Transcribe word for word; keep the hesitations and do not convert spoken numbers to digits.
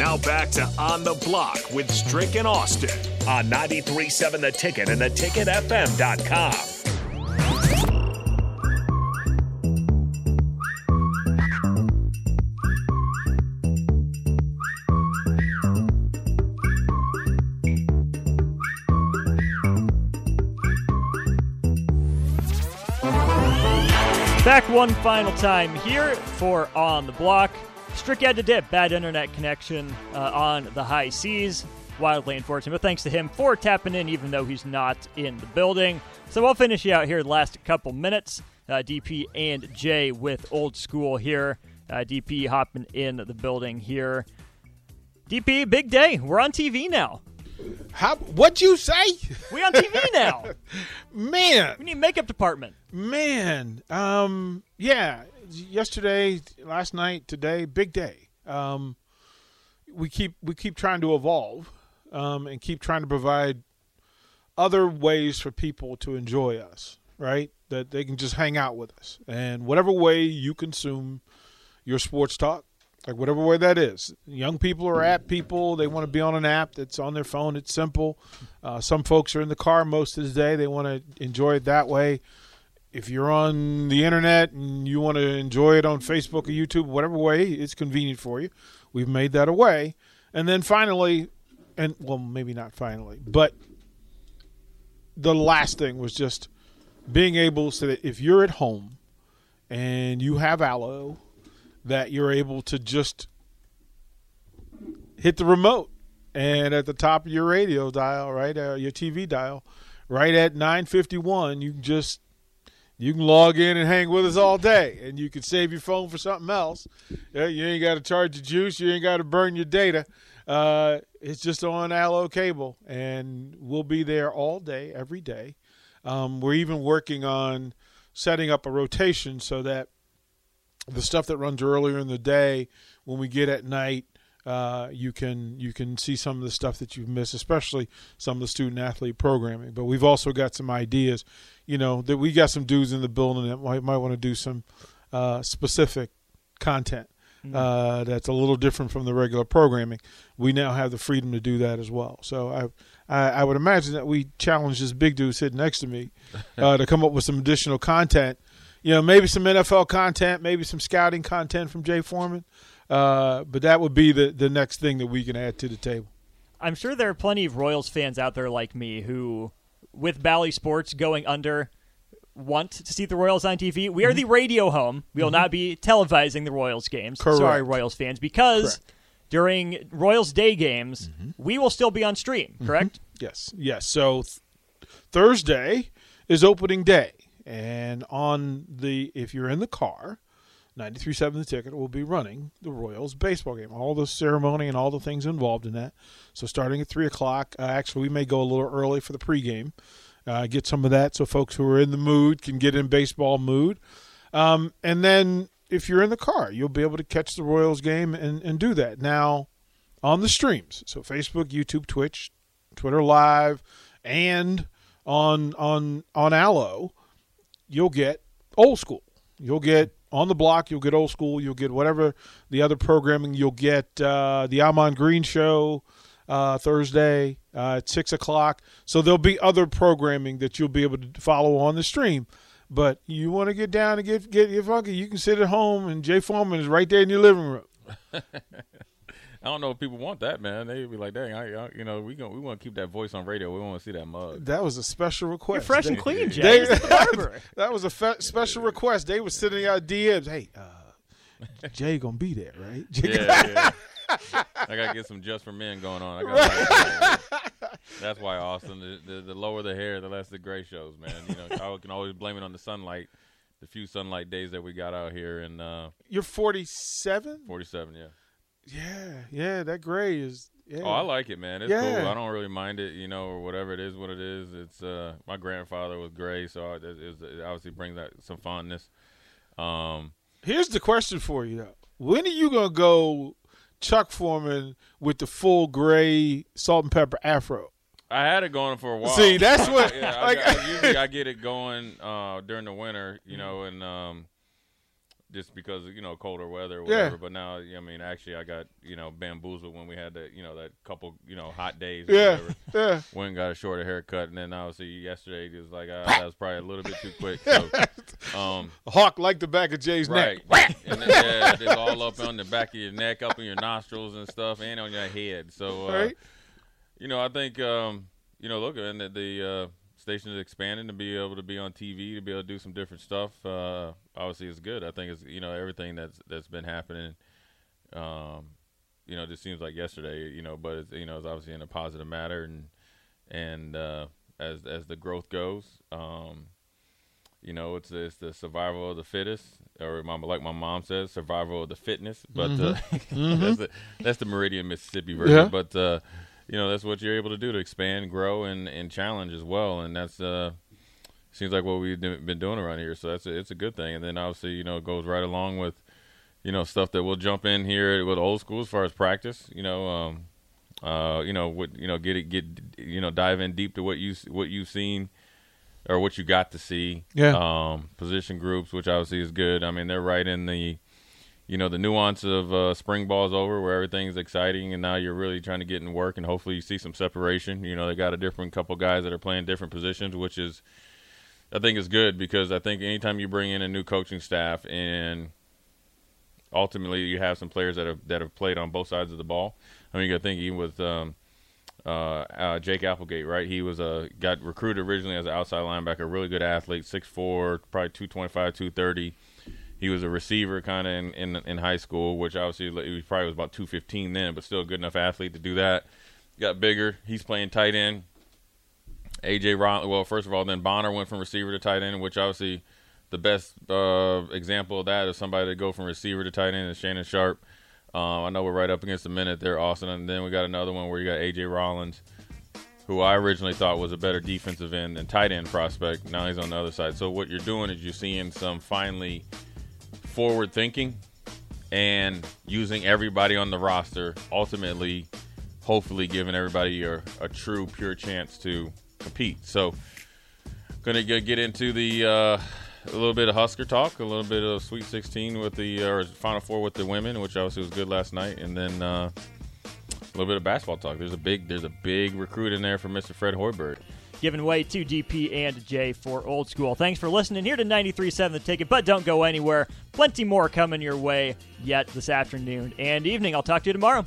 Now back to On the Block with Strick and Austin on ninety-three point seven The Ticket and the ticket f m dot com. Back one final time here for On the Block. Strick had to dip, bad internet connection uh, on the high seas. Wildly unfortunate, but thanks to him for tapping in even though he's not in the building. So we'll finish you out here the last couple minutes. Uh, D P and Jay with Old School here. Uh, D P hopping in the building here. D P, big day. We're on T V now. How, what'd you say? We on T V now. Man. We need a makeup department. Man. Um, yeah. Yesterday, last night, today, big day. Um, we keep we keep trying to evolve um, and keep trying to provide other ways for people to enjoy us, right? That they can just hang out with us. And whatever way you consume your sports talk, like whatever way that is. Young people are app people. They want to be on an app that's on their phone. It's simple. Uh, some folks are in the car most of the day. They want to enjoy it that way. If you're on the internet and you want to enjoy it on Facebook or YouTube, whatever way, it's convenient for you. We've made that a way. And then finally, and well, maybe not finally, but the last thing was just being able so that if you're at home and you have Allo, that you're able to just hit the remote and at the top of your radio dial, right, uh, your T V dial, right at nine fifty-one, you can just you can log in and hang with us all day, and you can save your phone for something else. Yeah, you ain't got to charge your juice, you ain't got to burn your data. Uh, it's just on Allo Cable, and we'll be there all day, every day. Um, we're even working on setting up a rotation so that the stuff that runs earlier in the day, when we get at night, uh, you can you can see some of the stuff that you've missed, especially some of the student-athlete programming. But we've also got some ideas, you know, that we got some dudes in the building that might, might want to do some uh, specific content uh, that's a little different from the regular programming. We now have the freedom to do that as well. So I I, I would imagine that we challenge this big dude sitting next to me uh, to come up with some additional content. You know, maybe some N F L content, maybe some scouting content from Jay Foreman. Uh, but that would be the, the next thing that we can add to the table. I'm sure there are plenty of Royals fans out there like me who, with Bally Sports going under, want to see the Royals on T V. We are mm-hmm. the radio home. We will mm-hmm. not be televising the Royals games. Correct. Sorry, Royals fans, because correct. During Royals Day games, mm-hmm. we will still be on stream, correct? Mm-hmm. Yes, yes. So th- Thursday is opening day. And on the if you're in the car, ninety-three point seven The Ticket will be running the Royals baseball game, all the ceremony and all the things involved in that. So starting at three o'clock, uh, actually we may go a little early for the pregame, uh, get some of that so folks who are in the mood can get in baseball mood. Um, and then if you're in the car, you'll be able to catch the Royals game and, and do that. Now, on the streams, so Facebook, YouTube, Twitch, Twitter Live, and on on on Allo, you'll get Old School. You'll get On the Block. You'll get Old School. You'll get whatever the other programming. You'll get uh, the Amon Green show uh, Thursday uh, at six o'clock. So there'll be other programming that you'll be able to follow on the stream. But you want to get down and get, get get funky, you can sit at home, and Jay Foreman is right there in your living room. I don't know if people want that, man. They'd be like, dang, I, I, you know, we gonna, we want to keep that voice on radio. We want to see that mug. That was a special request. You're fresh they, and clean, Jay. They, that was a fe- special request. They were sending out D Ms. Hey, uh, Jay going to be there, right? Yeah, yeah. I got to get some Just for Men going on. I gotta right. That's why, Austin, the, the, the lower the hair, the less the gray shows, man. You know, I can always blame it on the sunlight. The few sunlight days that we got out here. And uh, you're forty-seven? forty-seven, yeah. Yeah, yeah, that gray is. Yeah. Oh, I like it, man. It's yeah. cool. I don't really mind it, you know, or whatever it is, what it is. It's uh, my grandfather was gray, so it, it, it obviously brings out some fondness. Um, Here's the question for you, though. When are you gonna go, Chuck Foreman, with the full gray salt and pepper afro? I had it going for a while. See, that's what. I, yeah, like, I, I, usually I get it going uh, during the winter, you know, and um, just because, you know, colder weather or whatever. Yeah. But now, I mean, actually I got, you know, bamboozled when we had that, you know, that couple, you know, hot days or yeah. whatever. Yeah. Went and got a shorter haircut. And then obviously yesterday it was like, ah, that was probably a little bit too quick. So, um, Hawk liked the back of Jay's right. neck. And then, yeah, it's all up on the back of your neck, up in your nostrils and stuff, and on your head. So, uh, right. you know, I think, um, you know, look, and the, the uh, station is expanding to be able to be on T V, to be able to do some different stuff. Uh, obviously, it's good. I think it's, you know, everything that's that's been happening, um, you know, just seems like yesterday, you know, but, it's, you know, it's obviously in a positive matter. And and uh, as as the growth goes, um, you know, it's, it's the survival of the fittest, or my, like my mom says, survival of the fitness. But mm-hmm. uh, mm-hmm. that's, the, that's the Meridian, Mississippi version. Yeah. But, uh, you know, that's what you're able to do, to expand, grow, and, and challenge as well. And that's uh, seems like what we've do, been doing around here. So that's a, it's a good thing. And then, obviously, you know, it goes right along with, you know, stuff that we'll jump in here with Old School as far as practice. You know, um, uh, you know, what, you know, get it, get, you know, dive in deep to what you what you've seen or what you got to see. Yeah. Um, position groups, which obviously is good. I mean, they're right in the. You know, the nuance of uh, spring ball is over, where everything's exciting, and now you're really trying to get in work, and hopefully you see some separation. You know, they got a different couple guys that are playing different positions, which is, I think, is good, because I think anytime you bring in a new coaching staff, and ultimately you have some players that have that have played on both sides of the ball. I mean, you got to think even with um, uh, uh, Jake Applegate, right? He was a got recruited originally as an outside linebacker, really good athlete, six four, probably two twenty-five, two thirty. He was a receiver kind of in, in in high school, which obviously he probably was about two fifteen then, but still a good enough athlete to do that. Got bigger. He's playing tight end. A J. Rollins, well, first of all, then Bonner went from receiver to tight end, which obviously the best uh, example of that is somebody to go from receiver to tight end is Shannon Sharp. Uh, I know we're right up against the minute there, Austin. And then we got another one where you got A J. Rollins, who I originally thought was a better defensive end than tight end prospect. Now he's on the other side. So what you're doing is you're seeing some finally – forward thinking and using everybody on the roster, ultimately hopefully giving everybody a, a true pure chance to compete. So gonna get into the uh a little bit of Husker talk, a little bit of Sweet sixteen with the or Final Four with the women, which obviously was good last night, and then uh a little bit of basketball talk. There's a big there's a big recruit in there for Mister Fred Hoiberg, giving way to D P and Jay for Old School. Thanks for listening here to ninety-three point seven The Ticket, but don't go anywhere. Plenty more coming your way yet this afternoon and evening. I'll talk to you tomorrow.